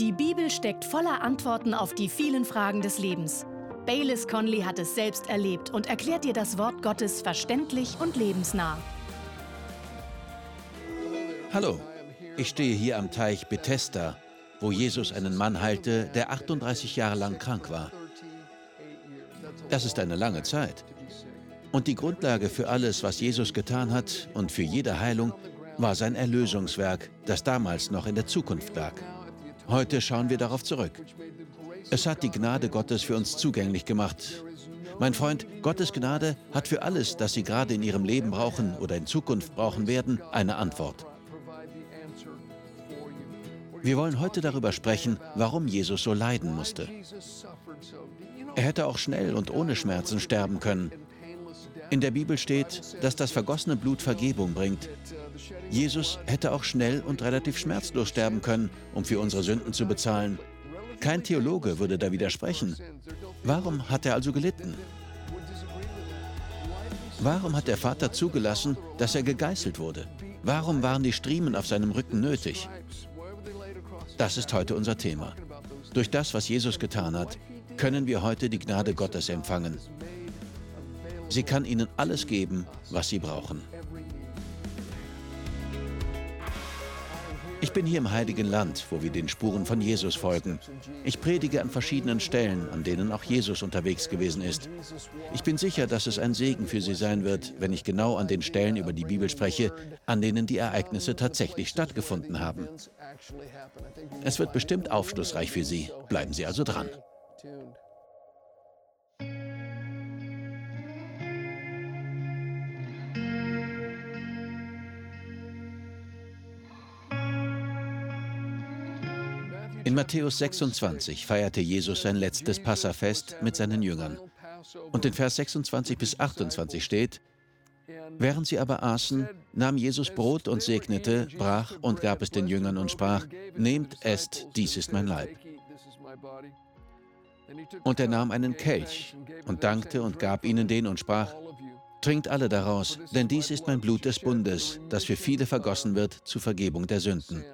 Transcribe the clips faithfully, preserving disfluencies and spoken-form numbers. Die Bibel steckt voller Antworten auf die vielen Fragen des Lebens. Bayless Conley hat es selbst erlebt und erklärt dir das Wort Gottes verständlich und lebensnah. Hallo, ich stehe hier am Teich Bethesda, wo Jesus einen Mann heilte, der achtunddreißig Jahre lang krank war. Das ist eine lange Zeit. Und die Grundlage für alles, was Jesus getan hat und für jede Heilung, war sein Erlösungswerk, das damals noch in der Zukunft lag. Heute schauen wir darauf zurück. Es hat die Gnade Gottes für uns zugänglich gemacht. Mein Freund, Gottes Gnade hat für alles, das Sie gerade in Ihrem Leben brauchen oder in Zukunft brauchen werden, eine Antwort. Wir wollen heute darüber sprechen, warum Jesus so leiden musste. Er hätte auch schnell und ohne Schmerzen sterben können. In der Bibel steht, dass das vergossene Blut Vergebung bringt. Jesus hätte auch schnell und relativ schmerzlos sterben können, um für unsere Sünden zu bezahlen. Kein Theologe würde da widersprechen. Warum hat er also gelitten? Warum hat der Vater zugelassen, dass er gegeißelt wurde? Warum waren die Striemen auf seinem Rücken nötig? Das ist heute unser Thema. Durch das, was Jesus getan hat, können wir heute die Gnade Gottes empfangen. Sie kann Ihnen alles geben, was Sie brauchen. Ich bin hier im Heiligen Land, wo wir den Spuren von Jesus folgen. Ich predige an verschiedenen Stellen, an denen auch Jesus unterwegs gewesen ist. Ich bin sicher, dass es ein Segen für Sie sein wird, wenn ich genau an den Stellen über die Bibel spreche, an denen die Ereignisse tatsächlich stattgefunden haben. Es wird bestimmt aufschlussreich für Sie. Bleiben Sie also dran. In Matthäus sechsundzwanzig feierte Jesus sein letztes Passafest mit seinen Jüngern. Und in Vers sechsundzwanzig bis achtundzwanzig steht: Während sie aber aßen, nahm Jesus Brot und segnete, brach und gab es den Jüngern und sprach: Nehmt, esst, dies ist mein Leib. Und er nahm einen Kelch und dankte und gab ihnen den und sprach: Trinkt alle daraus, denn dies ist mein Blut des Bundes, das für viele vergossen wird zur Vergebung der Sünden.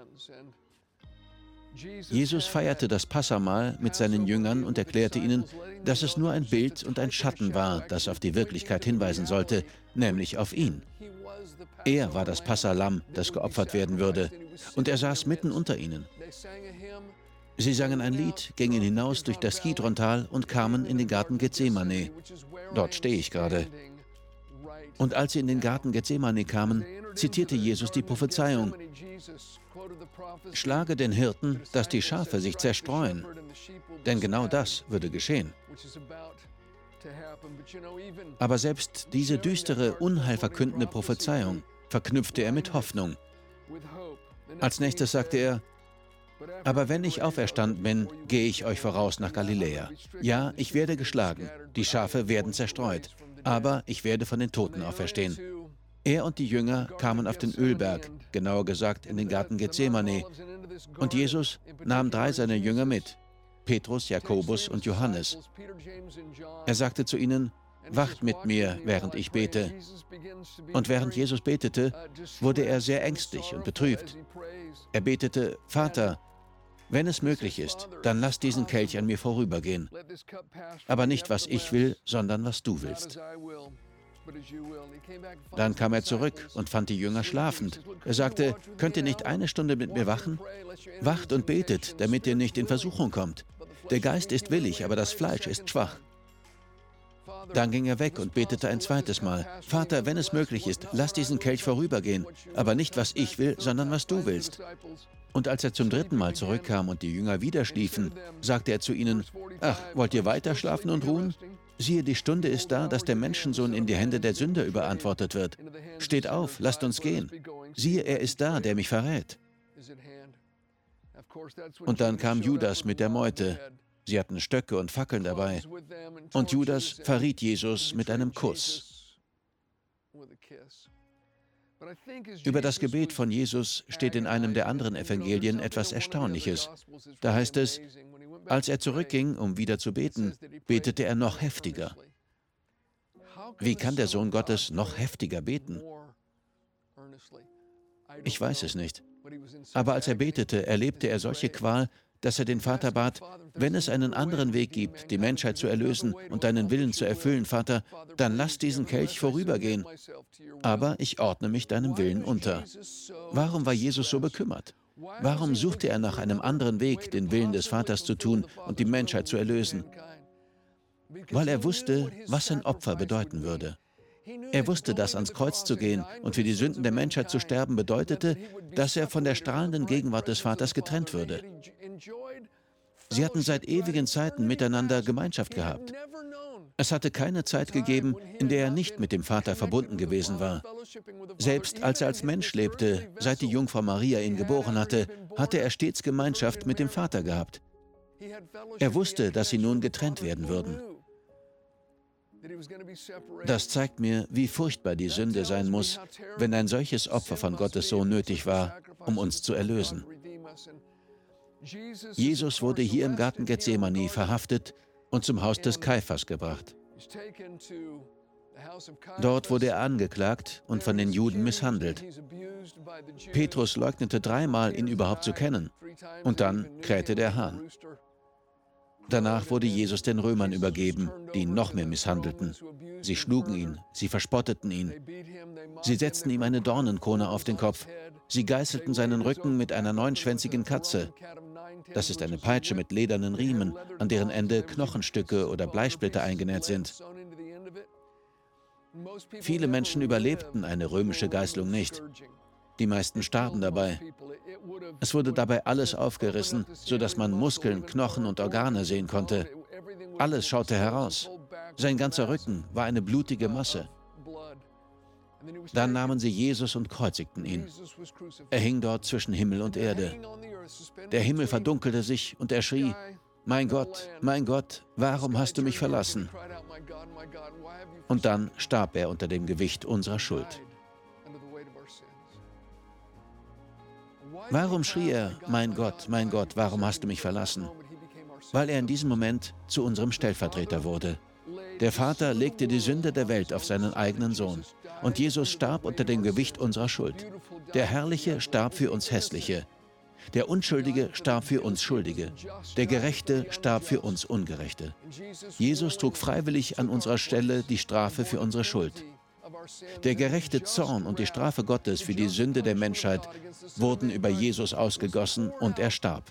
Jesus feierte das Passamahl mit seinen Jüngern und erklärte ihnen, dass es nur ein Bild und ein Schatten war, das auf die Wirklichkeit hinweisen sollte, nämlich auf ihn. Er war das Passalamm, das geopfert werden würde, und er saß mitten unter ihnen. Sie sangen ein Lied, gingen hinaus durch das Kidrontal und kamen in den Garten Gethsemane. Dort stehe ich gerade. Und als sie in den Garten Gethsemane kamen, zitierte Jesus die Prophezeiung: Schlage den Hirten, dass die Schafe sich zerstreuen, denn genau das würde geschehen. Aber selbst diese düstere, unheilverkündende Prophezeiung verknüpfte er mit Hoffnung. Als nächstes sagte er: Aber wenn ich auferstanden bin, gehe ich euch voraus nach Galiläa. Ja, ich werde geschlagen, die Schafe werden zerstreut, aber ich werde von den Toten auferstehen. Er und die Jünger kamen auf den Ölberg, genauer gesagt in den Garten Gethsemane. Und Jesus nahm drei seiner Jünger mit, Petrus, Jakobus und Johannes. Er sagte zu ihnen: Wacht mit mir, während ich bete. Und während Jesus betete, wurde er sehr ängstlich und betrübt. Er betete: Vater, wenn es möglich ist, dann lass diesen Kelch an mir vorübergehen. Aber nicht, was ich will, sondern was du willst. Dann kam er zurück und fand die Jünger schlafend. Er sagte: Könnt ihr nicht eine Stunde mit mir wachen? Wacht und betet, damit ihr nicht in Versuchung kommt. Der Geist ist willig, aber das Fleisch ist schwach. Dann ging er weg und betete ein zweites Mal: Vater, wenn es möglich ist, lass diesen Kelch vorübergehen, aber nicht, was ich will, sondern was du willst. Und als er zum dritten Mal zurückkam und die Jünger wieder schliefen, sagte er zu ihnen: Ach, wollt ihr weiter schlafen und ruhen? Siehe, die Stunde ist da, dass der Menschensohn in die Hände der Sünder überantwortet wird. Steht auf, lasst uns gehen. Siehe, er ist da, der mich verrät. Und dann kam Judas mit der Meute. Sie hatten Stöcke und Fackeln dabei. Und Judas verriet Jesus mit einem Kuss. Über das Gebet von Jesus steht in einem der anderen Evangelien etwas Erstaunliches. Da heißt es: Als er zurückging, um wieder zu beten, betete er noch heftiger. Wie kann der Sohn Gottes noch heftiger beten? Ich weiß es nicht. Aber als er betete, erlebte er solche Qual, dass er den Vater bat, wenn es einen anderen Weg gibt, die Menschheit zu erlösen und deinen Willen zu erfüllen, Vater, dann lass diesen Kelch vorübergehen. Aber ich ordne mich deinem Willen unter. Warum war Jesus so bekümmert? Warum suchte er nach einem anderen Weg, den Willen des Vaters zu tun und die Menschheit zu erlösen? Weil er wusste, was sein Opfer bedeuten würde. Er wusste, dass ans Kreuz zu gehen und für die Sünden der Menschheit zu sterben bedeutete, dass er von der strahlenden Gegenwart des Vaters getrennt würde. Sie hatten seit ewigen Zeiten miteinander Gemeinschaft gehabt. Es hatte keine Zeit gegeben, in der er nicht mit dem Vater verbunden gewesen war. Selbst als er als Mensch lebte, seit die Jungfrau Maria ihn geboren hatte, hatte er stets Gemeinschaft mit dem Vater gehabt. Er wusste, dass sie nun getrennt werden würden. Das zeigt mir, wie furchtbar die Sünde sein muss, wenn ein solches Opfer von Gottes Sohn nötig war, um uns zu erlösen. Jesus wurde hier im Garten Gethsemane verhaftet und zum Haus des Kaiphas gebracht. Dort wurde er angeklagt und von den Juden misshandelt. Petrus leugnete dreimal, ihn überhaupt zu kennen, und dann krähte der Hahn. Danach wurde Jesus den Römern übergeben, die ihn noch mehr misshandelten. Sie schlugen ihn, sie verspotteten ihn. Sie setzten ihm eine Dornenkrone auf den Kopf. Sie geißelten seinen Rücken mit einer neunschwänzigen Katze. Das ist eine Peitsche mit ledernen Riemen, an deren Ende Knochenstücke oder Bleisplitter eingenäht sind. Viele Menschen überlebten eine römische Geißelung nicht. Die meisten starben dabei. Es wurde dabei alles aufgerissen, sodass man Muskeln, Knochen und Organe sehen konnte. Alles schaute heraus. Sein ganzer Rücken war eine blutige Masse. Dann nahmen sie Jesus und kreuzigten ihn. Er hing dort zwischen Himmel und Erde. Der Himmel verdunkelte sich und er schrie, »Mein Gott, mein Gott, warum hast du mich verlassen?« Und dann starb er unter dem Gewicht unserer Schuld. Warum schrie er, mein Gott, mein Gott, warum hast du mich verlassen? Weil er in diesem Moment zu unserem Stellvertreter wurde. Der Vater legte die Sünde der Welt auf seinen eigenen Sohn. Und Jesus starb unter dem Gewicht unserer Schuld. Der Herrliche starb für uns Hässliche. Der Unschuldige starb für uns Schuldige. Der Gerechte starb für uns Ungerechte. Jesus trug freiwillig an unserer Stelle die Strafe für unsere Schuld. Der gerechte Zorn und die Strafe Gottes für die Sünde der Menschheit wurden über Jesus ausgegossen und er starb.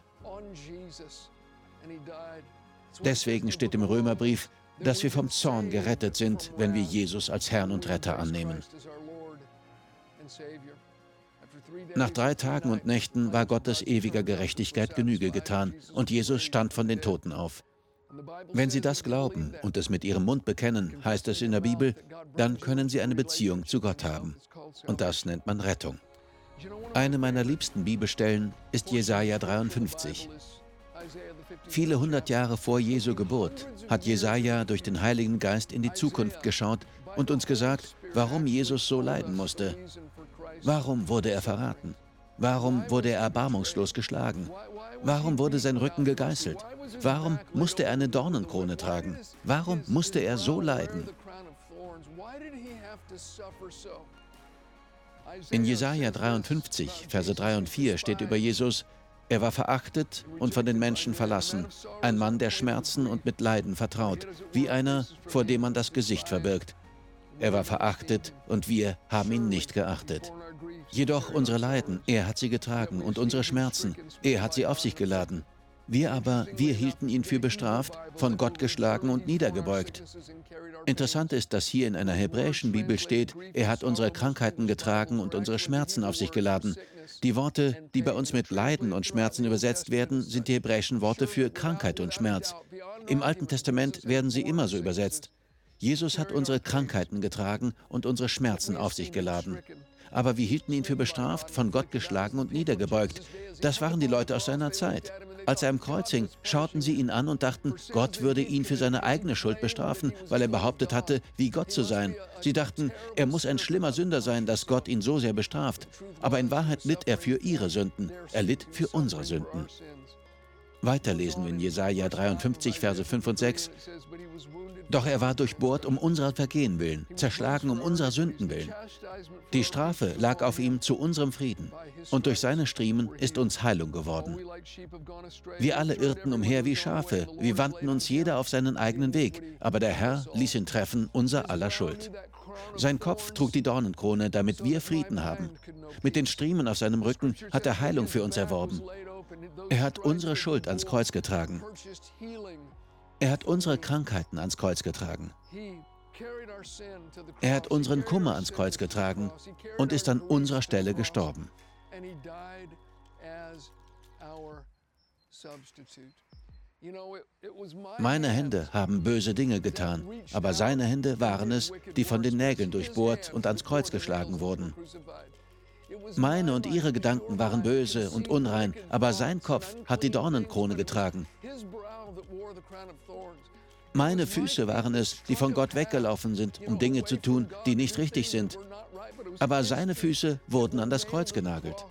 Deswegen steht im Römerbrief, dass wir vom Zorn gerettet sind, wenn wir Jesus als Herrn und Retter annehmen. Nach drei Tagen und Nächten war Gottes ewiger Gerechtigkeit Genüge getan und Jesus stand von den Toten auf. Wenn Sie das glauben und es mit Ihrem Mund bekennen, heißt es in der Bibel, dann können Sie eine Beziehung zu Gott haben. Und das nennt man Rettung. Eine meiner liebsten Bibelstellen ist Jesaja dreiundfünfzig. Viele hundert Jahre vor Jesu Geburt hat Jesaja durch den Heiligen Geist in die Zukunft geschaut und uns gesagt, warum Jesus so leiden musste. Warum wurde er verraten? Warum wurde er erbarmungslos geschlagen? Warum wurde sein Rücken gegeißelt? Warum musste er eine Dornenkrone tragen? Warum musste er so leiden? In Jesaja dreiundfünfzig, Verse drei und vier steht über Jesus, er war verachtet und von den Menschen verlassen, ein Mann, der Schmerzen und mit Leiden vertraut, wie einer, vor dem man das Gesicht verbirgt. Er war verachtet und wir haben ihn nicht geachtet. Jedoch unsere Leiden, er hat sie getragen, und unsere Schmerzen, er hat sie auf sich geladen. Wir aber, wir hielten ihn für bestraft, von Gott geschlagen und niedergebeugt. Interessant ist, dass hier in einer hebräischen Bibel steht, er hat unsere Krankheiten getragen und unsere Schmerzen auf sich geladen. Die Worte, die bei uns mit Leiden und Schmerzen übersetzt werden, sind die hebräischen Worte für Krankheit und Schmerz. Im Alten Testament werden sie immer so übersetzt. Jesus hat unsere Krankheiten getragen und unsere Schmerzen auf sich geladen. Aber wir hielten ihn für bestraft, von Gott geschlagen und niedergebeugt. Das waren die Leute aus seiner Zeit. Als er am Kreuz hing, schauten sie ihn an und dachten, Gott würde ihn für seine eigene Schuld bestrafen, weil er behauptet hatte, wie Gott zu sein. Sie dachten, er muss ein schlimmer Sünder sein, dass Gott ihn so sehr bestraft. Aber in Wahrheit litt er für ihre Sünden. Er litt für unsere Sünden. Weiterlesen wir in Jesaja dreiundfünfzig, Verse fünf und sechs. Doch er war durchbohrt um unserer Vergehen willen, zerschlagen um unserer Sünden willen. Die Strafe lag auf ihm zu unserem Frieden, und durch seine Striemen ist uns Heilung geworden. Wir alle irrten umher wie Schafe, wir wandten uns jeder auf seinen eigenen Weg, aber der Herr ließ ihn treffen, unser aller Schuld. Sein Kopf trug die Dornenkrone, damit wir Frieden haben. Mit den Striemen auf seinem Rücken hat er Heilung für uns erworben. Er hat unsere Schuld ans Kreuz getragen. Er hat unsere Krankheiten ans Kreuz getragen. Er hat unseren Kummer ans Kreuz getragen und ist an unserer Stelle gestorben. Meine Hände haben böse Dinge getan, aber seine Hände waren es, die von den Nägeln durchbohrt und ans Kreuz geschlagen wurden. Meine und ihre Gedanken waren böse und unrein, aber sein Kopf hat die Dornenkrone getragen. Meine Füße waren es, die von Gott weggelaufen sind, um Dinge zu tun, die nicht richtig sind. Aber seine Füße wurden an das Kreuz genagelt.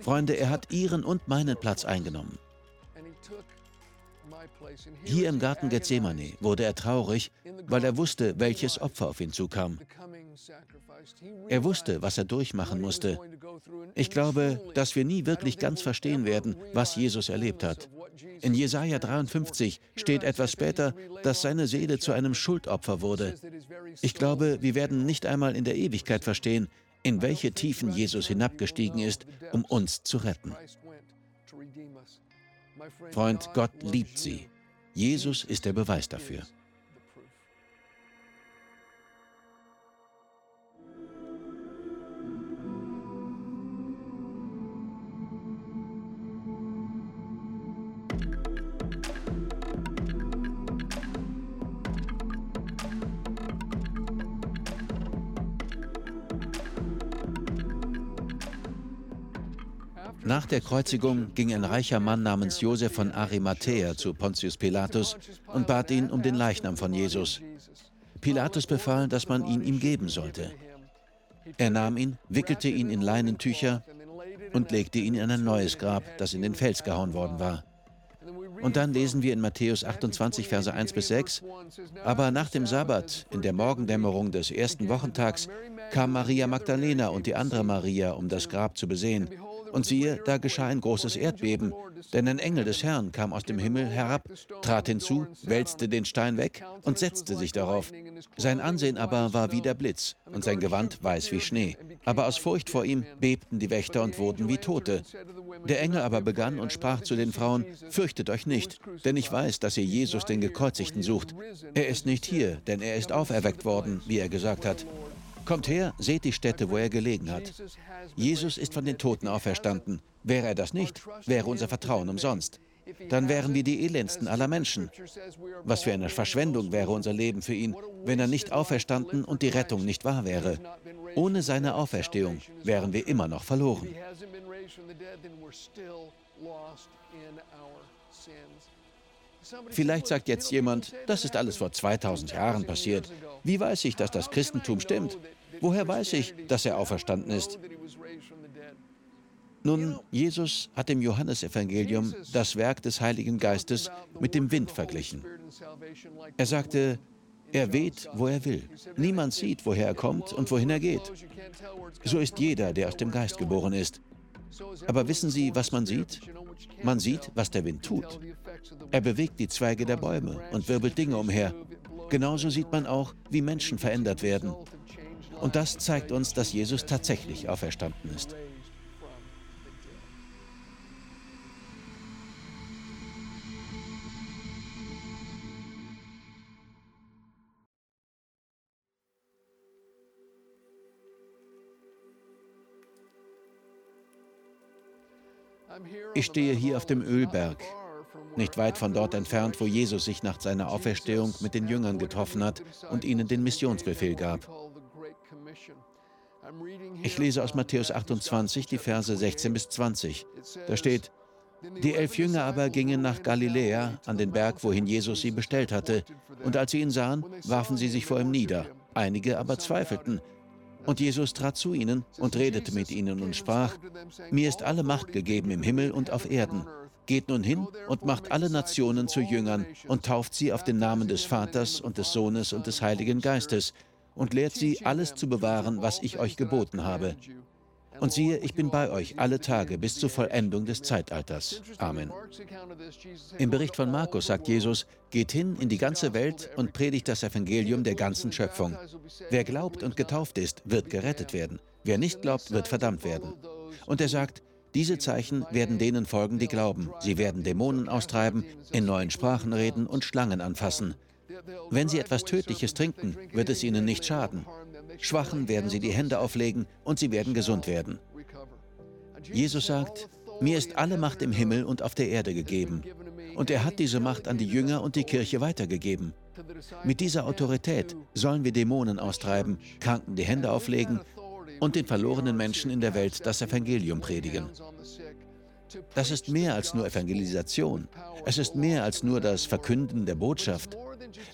Freunde, er hat ihren und meinen Platz eingenommen. Hier im Garten Gethsemane wurde er traurig, weil er wusste, welches Opfer auf ihn zukam. Er wusste, was er durchmachen musste. Ich glaube, dass wir nie wirklich ganz verstehen werden, was Jesus erlebt hat. In Jesaja dreiundfünfzig steht etwas später, dass seine Seele zu einem Schuldopfer wurde. Ich glaube, wir werden nicht einmal in der Ewigkeit verstehen, in welche Tiefen Jesus hinabgestiegen ist, um uns zu retten. Freund, Gott liebt sie. Jesus ist der Beweis dafür. Nach der Kreuzigung ging ein reicher Mann namens Josef von Arimathea zu Pontius Pilatus und bat ihn um den Leichnam von Jesus. Pilatus befahl, dass man ihn ihm geben sollte. Er nahm ihn, wickelte ihn in Leinentücher und legte ihn in ein neues Grab, das in den Fels gehauen worden war. Und dann lesen wir in Matthäus achtundzwanzig, Verse eins bis sechs, aber nach dem Sabbat, in der Morgendämmerung des ersten Wochentags, kam Maria Magdalena und die andere Maria, um das Grab zu besehen. Und siehe, da geschah ein großes Erdbeben, denn ein Engel des Herrn kam aus dem Himmel herab, trat hinzu, wälzte den Stein weg und setzte sich darauf. Sein Ansehen aber war wie der Blitz und sein Gewand weiß wie Schnee. Aber aus Furcht vor ihm bebten die Wächter und wurden wie Tote. Der Engel aber begann und sprach zu den Frauen, fürchtet euch nicht, denn ich weiß, dass ihr Jesus den Gekreuzigten sucht. Er ist nicht hier, denn er ist auferweckt worden, wie er gesagt hat. Kommt her, seht die Stätte, wo er gelegen hat. Jesus ist von den Toten auferstanden. Wäre er das nicht, wäre unser Vertrauen umsonst. Dann wären wir die elendsten aller Menschen. Was für eine Verschwendung wäre unser Leben für ihn, wenn er nicht auferstanden und die Rettung nicht wahr wäre. Ohne seine Auferstehung wären wir immer noch verloren. Vielleicht sagt jetzt jemand, das ist alles vor zweitausend Jahren passiert. Wie weiß ich, dass das Christentum stimmt? Woher weiß ich, dass er auferstanden ist? Nun, Jesus hat im Johannesevangelium das Werk des Heiligen Geistes mit dem Wind verglichen. Er sagte, er weht, wo er will. Niemand sieht, woher er kommt und wohin er geht. So ist jeder, der aus dem Geist geboren ist. Aber wissen Sie, was man sieht? Man sieht, was der Wind tut. Er bewegt die Zweige der Bäume und wirbelt Dinge umher. Genauso sieht man auch, wie Menschen verändert werden. Und das zeigt uns, dass Jesus tatsächlich auferstanden ist. Ich stehe hier auf dem Ölberg, nicht weit von dort entfernt, wo Jesus sich nach seiner Auferstehung mit den Jüngern getroffen hat und ihnen den Missionsbefehl gab. Ich lese aus Matthäus achtundzwanzig, die Verse sechzehn bis zwanzig. Da steht, die elf Jünger aber gingen nach Galiläa, an den Berg, wohin Jesus sie bestellt hatte. Und als sie ihn sahen, warfen sie sich vor ihm nieder. Einige aber zweifelten. Und Jesus trat zu ihnen und redete mit ihnen und sprach, mir ist alle Macht gegeben im Himmel und auf Erden. geht nun hin und macht alle Nationen zu Jüngern und tauft sie auf den Namen des Vaters und des Sohnes und des Heiligen Geistes und lehrt sie, alles zu bewahren, was ich euch geboten habe. Und siehe, ich bin bei euch alle Tage bis zur Vollendung des Zeitalters. Amen. Im Bericht von Markus sagt Jesus, geht hin in die ganze Welt und predigt das Evangelium der ganzen Schöpfung. Wer glaubt und getauft ist, wird gerettet werden. Wer nicht glaubt, wird verdammt werden. Und er sagt, diese Zeichen werden denen folgen, die glauben. Sie werden Dämonen austreiben, in neuen Sprachen reden und Schlangen anfassen. Wenn sie etwas Tödliches trinken, wird es ihnen nicht schaden. Schwachen werden sie die Hände auflegen und sie werden gesund werden. Jesus sagt, mir ist alle Macht im Himmel und auf der Erde gegeben. Und er hat diese Macht an die Jünger und die Kirche weitergegeben. Mit dieser Autorität sollen wir Dämonen austreiben, Kranken die Hände auflegen und den verlorenen Menschen in der Welt das Evangelium predigen. Das ist mehr als nur Evangelisation. Es ist mehr als nur das Verkünden der Botschaft.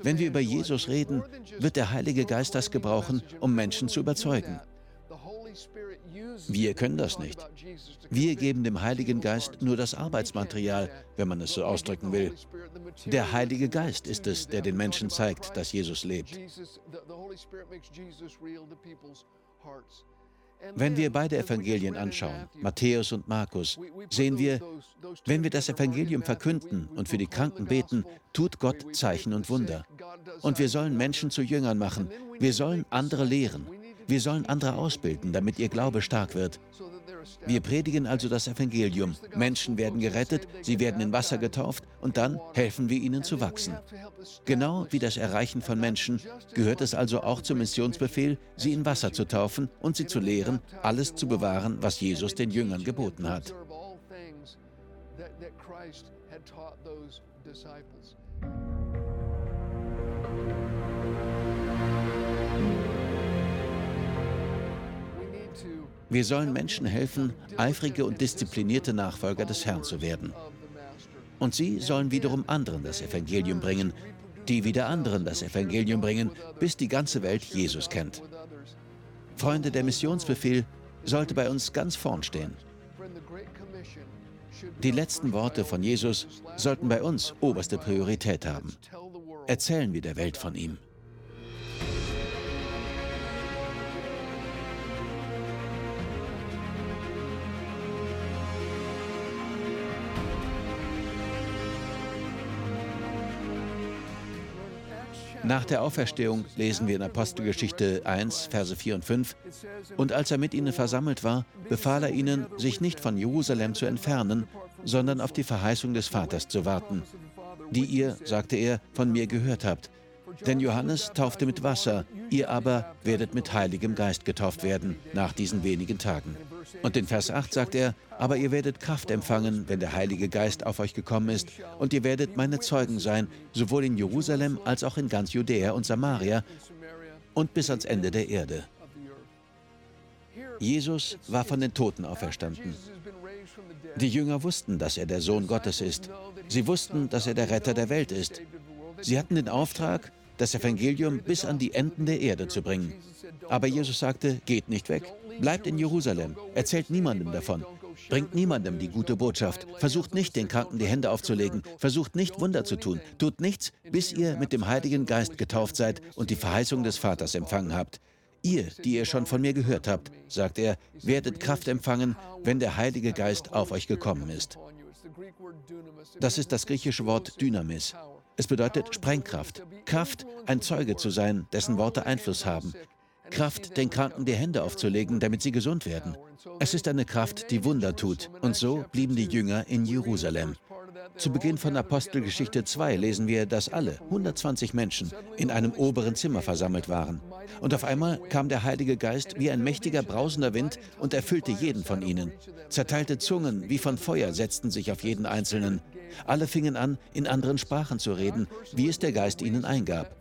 Wenn wir über Jesus reden, wird der Heilige Geist das gebrauchen, um Menschen zu überzeugen. Wir können das nicht. Wir geben dem Heiligen Geist nur das Arbeitsmaterial, wenn man es so ausdrücken will. Der Heilige Geist ist es, der den Menschen zeigt, dass Jesus lebt. Wenn wir beide Evangelien anschauen, Matthäus und Markus, sehen wir, wenn wir das Evangelium verkünden und für die Kranken beten, tut Gott Zeichen und Wunder. Und wir sollen Menschen zu Jüngern machen. Wir sollen andere lehren. Wir sollen andere ausbilden, damit ihr Glaube stark wird. Wir predigen also das Evangelium. Menschen werden gerettet, sie werden in Wasser getauft und dann helfen wir ihnen zu wachsen. Genau wie das Erreichen von Menschen gehört es also auch zum Missionsbefehl, sie in Wasser zu taufen und sie zu lehren, alles zu bewahren, was Jesus den Jüngern geboten hat. Wir sollen Menschen helfen, eifrige und disziplinierte Nachfolger des Herrn zu werden. Und sie sollen wiederum anderen das Evangelium bringen, die wieder anderen das Evangelium bringen, bis die ganze Welt Jesus kennt. Freunde, der Missionsbefehl sollte bei uns ganz vorn stehen. Die letzten Worte von Jesus sollten bei uns oberste Priorität haben. Erzählen wir der Welt von ihm. Nach der Auferstehung lesen wir in Apostelgeschichte eins, Verse vier und fünf, und als er mit ihnen versammelt war, befahl er ihnen, sich nicht von Jerusalem zu entfernen, sondern auf die Verheißung des Vaters zu warten, die ihr, sagte er, von mir gehört habt. Denn Johannes taufte mit Wasser, ihr aber werdet mit Heiligem Geist getauft werden nach diesen wenigen Tagen. Und in Vers acht sagt er, aber ihr werdet Kraft empfangen, wenn der Heilige Geist auf euch gekommen ist, und ihr werdet meine Zeugen sein, sowohl in Jerusalem als auch in ganz Judäa und Samaria und bis ans Ende der Erde. Jesus war von den Toten auferstanden. Die Jünger wussten, dass er der Sohn Gottes ist. Sie wussten, dass er der Retter der Welt ist. Sie hatten den Auftrag, das Evangelium bis an die Enden der Erde zu bringen. Aber Jesus sagte, geht nicht weg, bleibt in Jerusalem, erzählt niemandem davon, bringt niemandem die gute Botschaft, versucht nicht, den Kranken die Hände aufzulegen, versucht nicht, Wunder zu tun, tut nichts, bis ihr mit dem Heiligen Geist getauft seid und die Verheißung des Vaters empfangen habt. Ihr, die ihr schon von mir gehört habt, sagt er, werdet Kraft empfangen, wenn der Heilige Geist auf euch gekommen ist. Das ist das griechische Wort Dynamis. Es bedeutet Sprengkraft. Kraft, ein Zeuge zu sein, dessen Worte Einfluss haben. Kraft, den Kranken die Hände aufzulegen, damit sie gesund werden. Es ist eine Kraft, die Wunder tut. Und so blieben die Jünger in Jerusalem. Zu Beginn von Apostelgeschichte zwei lesen wir, dass alle, hundertzwanzig Menschen, in einem oberen Zimmer versammelt waren. Und auf einmal kam der Heilige Geist wie ein mächtiger, brausender Wind und erfüllte jeden von ihnen. Zerteilte Zungen wie von Feuer setzten sich auf jeden Einzelnen. Alle fingen an, in anderen Sprachen zu reden, wie es der Geist ihnen eingab.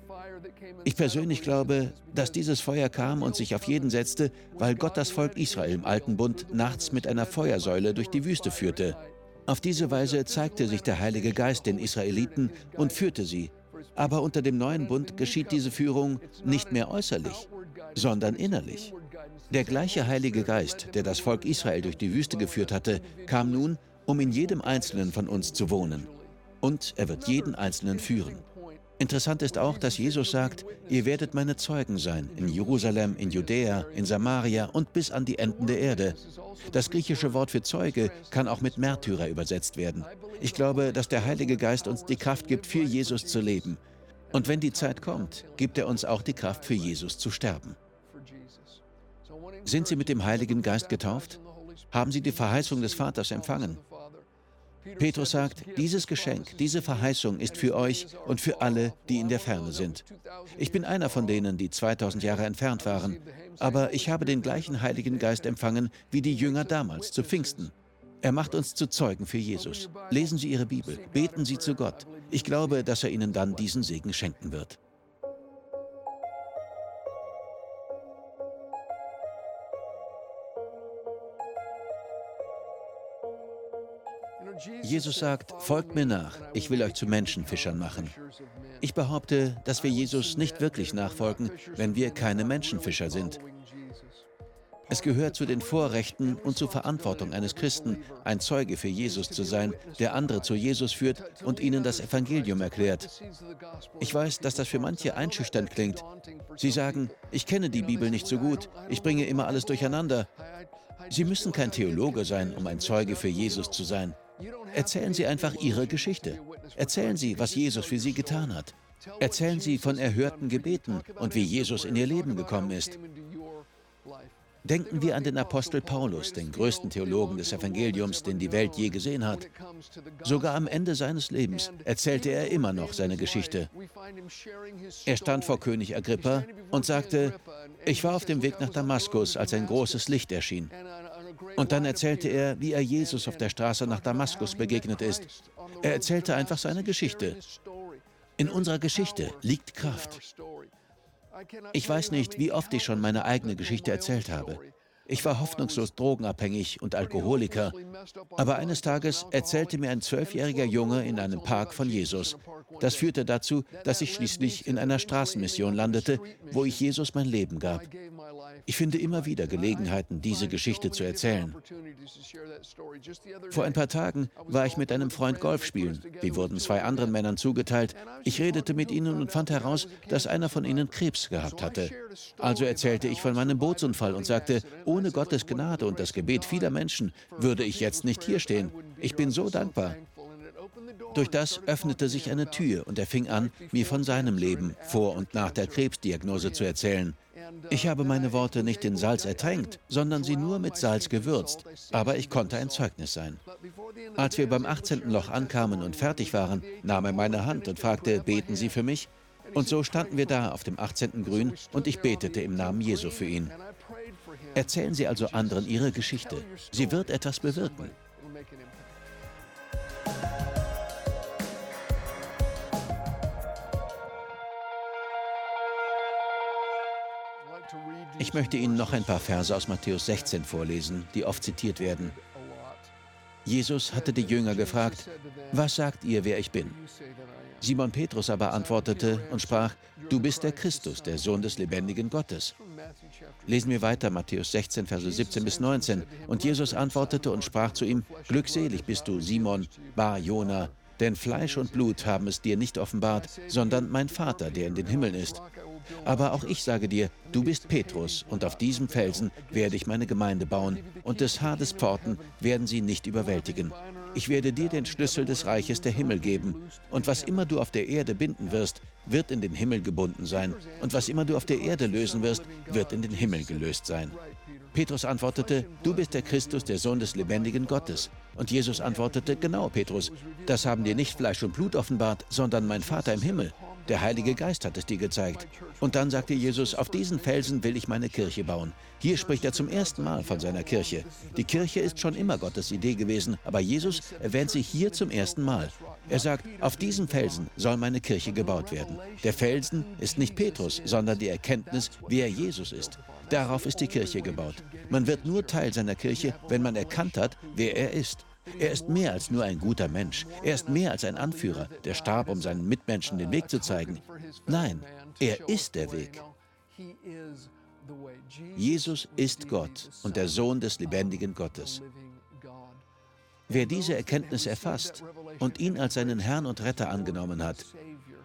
Ich persönlich glaube, dass dieses Feuer kam und sich auf jeden setzte, weil Gott das Volk Israel im Alten Bund nachts mit einer Feuersäule durch die Wüste führte. Auf diese Weise zeigte sich der Heilige Geist den Israeliten und führte sie. Aber unter dem neuen Bund geschieht diese Führung nicht mehr äußerlich, sondern innerlich. Der gleiche Heilige Geist, der das Volk Israel durch die Wüste geführt hatte, kam nun um in jedem Einzelnen von uns zu wohnen. Und er wird jeden Einzelnen führen. Interessant ist auch, dass Jesus sagt, ihr werdet meine Zeugen sein, in Jerusalem, in Judäa, in Samaria und bis an die Enden der Erde. Das griechische Wort für Zeuge kann auch mit Märtyrer übersetzt werden. Ich glaube, dass der Heilige Geist uns die Kraft gibt, für Jesus zu leben. Und wenn die Zeit kommt, gibt er uns auch die Kraft, für Jesus zu sterben. Sind Sie mit dem Heiligen Geist getauft? Haben Sie die Verheißung des Vaters empfangen? Petrus sagt, dieses Geschenk, diese Verheißung ist für euch und für alle, die in der Ferne sind. Ich bin einer von denen, die zweitausend Jahre entfernt waren, aber ich habe den gleichen Heiligen Geist empfangen wie die Jünger damals, zu Pfingsten. Er macht uns zu Zeugen für Jesus. Lesen Sie Ihre Bibel, beten Sie zu Gott. Ich glaube, dass er Ihnen dann diesen Segen schenken wird. Jesus sagt, folgt mir nach, ich will euch zu Menschenfischern machen. Ich behaupte, dass wir Jesus nicht wirklich nachfolgen, wenn wir keine Menschenfischer sind. Es gehört zu den Vorrechten und zur Verantwortung eines Christen, ein Zeuge für Jesus zu sein, der andere zu Jesus führt und ihnen das Evangelium erklärt. Ich weiß, dass das für manche einschüchternd klingt. Sie sagen, ich kenne die Bibel nicht so gut, ich bringe immer alles durcheinander. Sie müssen kein Theologe sein, um ein Zeuge für Jesus zu sein. Erzählen Sie einfach Ihre Geschichte. Erzählen Sie, was Jesus für Sie getan hat. Erzählen Sie von erhörten Gebeten und wie Jesus in Ihr Leben gekommen ist. Denken wir an den Apostel Paulus, den größten Theologen des Evangeliums, den die Welt je gesehen hat. Sogar am Ende seines Lebens erzählte er immer noch seine Geschichte. Er stand vor König Agrippa und sagte, ich war auf dem Weg nach Damaskus, als ein großes Licht erschien. Und dann erzählte er, wie er Jesus auf der Straße nach Damaskus begegnet ist. Er erzählte einfach seine Geschichte. In unserer Geschichte liegt Kraft. Ich weiß nicht, wie oft ich schon meine eigene Geschichte erzählt habe. Ich war hoffnungslos drogenabhängig und Alkoholiker. Aber eines Tages erzählte mir ein zwölfjähriger Junge in einem Park von Jesus. Das führte dazu, dass ich schließlich in einer Straßenmission landete, wo ich Jesus mein Leben gab. Ich finde immer wieder Gelegenheiten, diese Geschichte zu erzählen. Vor ein paar Tagen war ich mit einem Freund Golf spielen. Wir wurden zwei anderen Männern zugeteilt. Ich redete mit ihnen und fand heraus, dass einer von ihnen Krebs gehabt hatte. Also erzählte ich von meinem Bootsunfall und sagte, ohne Gottes Gnade und das Gebet vieler Menschen würde ich jetzt nicht hier stehen. Ich bin so dankbar. Durch das öffnete sich eine Tür und er fing an, mir von seinem Leben vor und nach der Krebsdiagnose zu erzählen. Ich habe meine Worte nicht in Salz ertränkt, sondern sie nur mit Salz gewürzt, aber ich konnte ein Zeugnis sein. Als wir beim achtzehnten Loch ankamen und fertig waren, nahm er meine Hand und fragte, beten Sie für mich? Und so standen wir da auf dem achtzehnten Grün und ich betete im Namen Jesu für ihn. Erzählen Sie also anderen Ihre Geschichte. Sie wird etwas bewirken. Ich möchte Ihnen noch ein paar Verse aus Matthäus sechzehn vorlesen, die oft zitiert werden. Jesus hatte die Jünger gefragt, was sagt ihr, wer ich bin? Simon Petrus aber antwortete und sprach, du bist der Christus, der Sohn des lebendigen Gottes. Lesen wir weiter, Matthäus sechzehn, Verse siebzehn bis neunzehn. Und Jesus antwortete und sprach zu ihm, glückselig bist du, Simon, Bar Jona, denn Fleisch und Blut haben es dir nicht offenbart, sondern mein Vater, der in den Himmeln ist. Aber auch ich sage dir, du bist Petrus, und auf diesem Felsen werde ich meine Gemeinde bauen, und des Hades Pforten werden sie nicht überwältigen. Ich werde dir den Schlüssel des Reiches der Himmel geben, und was immer du auf der Erde binden wirst, wird in den Himmel gebunden sein, und was immer du auf der Erde lösen wirst, wird in den Himmel gelöst sein. Petrus antwortete, du bist der Christus, der Sohn des lebendigen Gottes. Und Jesus antwortete, genau, Petrus, das haben dir nicht Fleisch und Blut offenbart, sondern mein Vater im Himmel. Der Heilige Geist hat es dir gezeigt. Und dann sagte Jesus, auf diesen Felsen will ich meine Kirche bauen. Hier spricht er zum ersten Mal von seiner Kirche. Die Kirche ist schon immer Gottes Idee gewesen, aber Jesus erwähnt sie hier zum ersten Mal. Er sagt, auf diesem Felsen soll meine Kirche gebaut werden. Der Felsen ist nicht Petrus, sondern die Erkenntnis, wer Jesus ist. Darauf ist die Kirche gebaut. Man wird nur Teil seiner Kirche, wenn man erkannt hat, wer er ist. Er ist mehr als nur ein guter Mensch. Er ist mehr als ein Anführer, der starb, um seinen Mitmenschen den Weg zu zeigen. Nein, er ist der Weg. Jesus ist Gott und der Sohn des lebendigen Gottes. Wer diese Erkenntnis erfasst und ihn als seinen Herrn und Retter angenommen hat,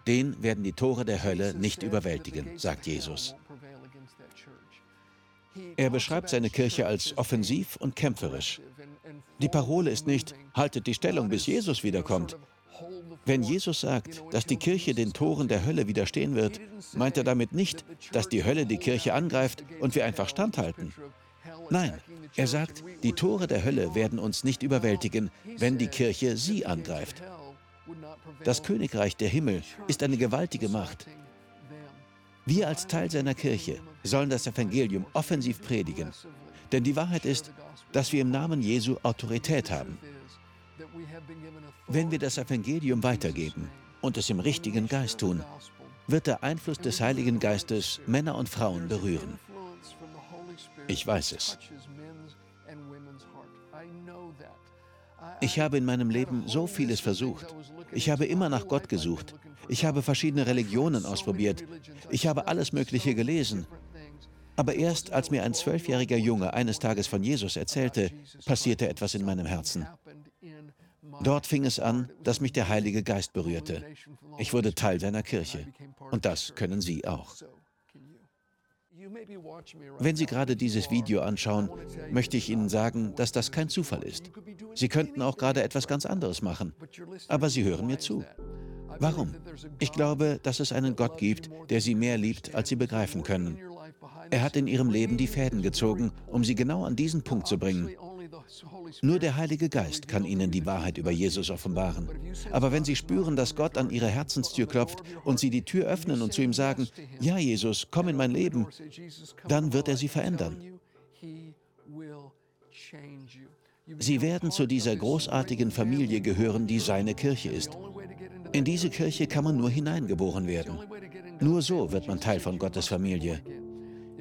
den werden die Tore der Hölle nicht überwältigen, sagt Jesus. Er beschreibt seine Kirche als offensiv und kämpferisch. Die Parole ist nicht, haltet die Stellung, bis Jesus wiederkommt. Wenn Jesus sagt, dass die Kirche den Toren der Hölle widerstehen wird, meint er damit nicht, dass die Hölle die Kirche angreift und wir einfach standhalten. Nein, er sagt, die Tore der Hölle werden uns nicht überwältigen, wenn die Kirche sie angreift. Das Königreich der Himmel ist eine gewaltige Macht. Wir als Teil seiner Kirche sollen das Evangelium offensiv predigen. Denn die Wahrheit ist, dass wir im Namen Jesu Autorität haben. Wenn wir das Evangelium weitergeben und es im richtigen Geist tun, wird der Einfluss des Heiligen Geistes Männer und Frauen berühren. Ich weiß es. Ich habe in meinem Leben so vieles versucht. Ich habe immer nach Gott gesucht. Ich habe verschiedene Religionen ausprobiert. Ich habe alles Mögliche gelesen. Aber erst als mir ein zwölfjähriger Junge eines Tages von Jesus erzählte, passierte etwas in meinem Herzen. Dort fing es an, dass mich der Heilige Geist berührte. Ich wurde Teil seiner Kirche. Und das können Sie auch. Wenn Sie gerade dieses Video anschauen, möchte ich Ihnen sagen, dass das kein Zufall ist. Sie könnten auch gerade etwas ganz anderes machen, aber Sie hören mir zu. Warum? Ich glaube, dass es einen Gott gibt, der Sie mehr liebt, als Sie begreifen können. Er hat in Ihrem Leben die Fäden gezogen, um Sie genau an diesen Punkt zu bringen. Nur der Heilige Geist kann Ihnen die Wahrheit über Jesus offenbaren. Aber wenn Sie spüren, dass Gott an Ihre Herzenstür klopft und Sie die Tür öffnen und zu ihm sagen, ja, Jesus, komm in mein Leben, dann wird er Sie verändern. Sie werden zu dieser großartigen Familie gehören, die seine Kirche ist. In diese Kirche kann man nur hineingeboren werden. Nur so wird man Teil von Gottes Familie.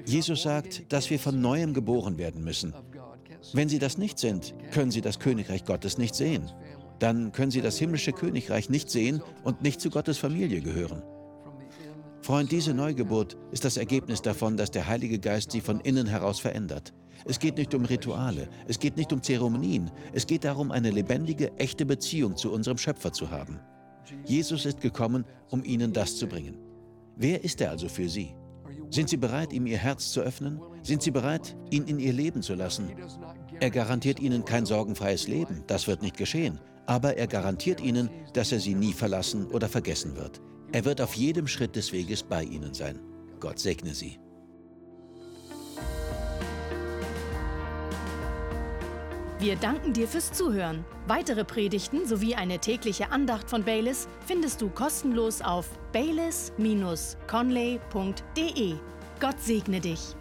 Jesus sagt, dass wir von Neuem geboren werden müssen. Wenn Sie das nicht sind, können Sie das Königreich Gottes nicht sehen. Dann können Sie das himmlische Königreich nicht sehen und nicht zu Gottes Familie gehören. Freund, diese Neugeburt ist das Ergebnis davon, dass der Heilige Geist Sie von innen heraus verändert. Es geht nicht um Rituale, es geht nicht um Zeremonien, es geht darum, eine lebendige, echte Beziehung zu unserem Schöpfer zu haben. Jesus ist gekommen, um Ihnen das zu bringen. Wer ist er also für Sie? Sind Sie bereit, ihm Ihr Herz zu öffnen? Sind Sie bereit, ihn in Ihr Leben zu lassen? Er garantiert Ihnen kein sorgenfreies Leben, das wird nicht geschehen. Aber er garantiert Ihnen, dass er Sie nie verlassen oder vergessen wird. Er wird auf jedem Schritt des Weges bei Ihnen sein. Gott segne Sie. Wir danken dir fürs Zuhören. Weitere Predigten sowie eine tägliche Andacht von Bayless findest du kostenlos auf bayless dash conley punkt de. Gott segne dich.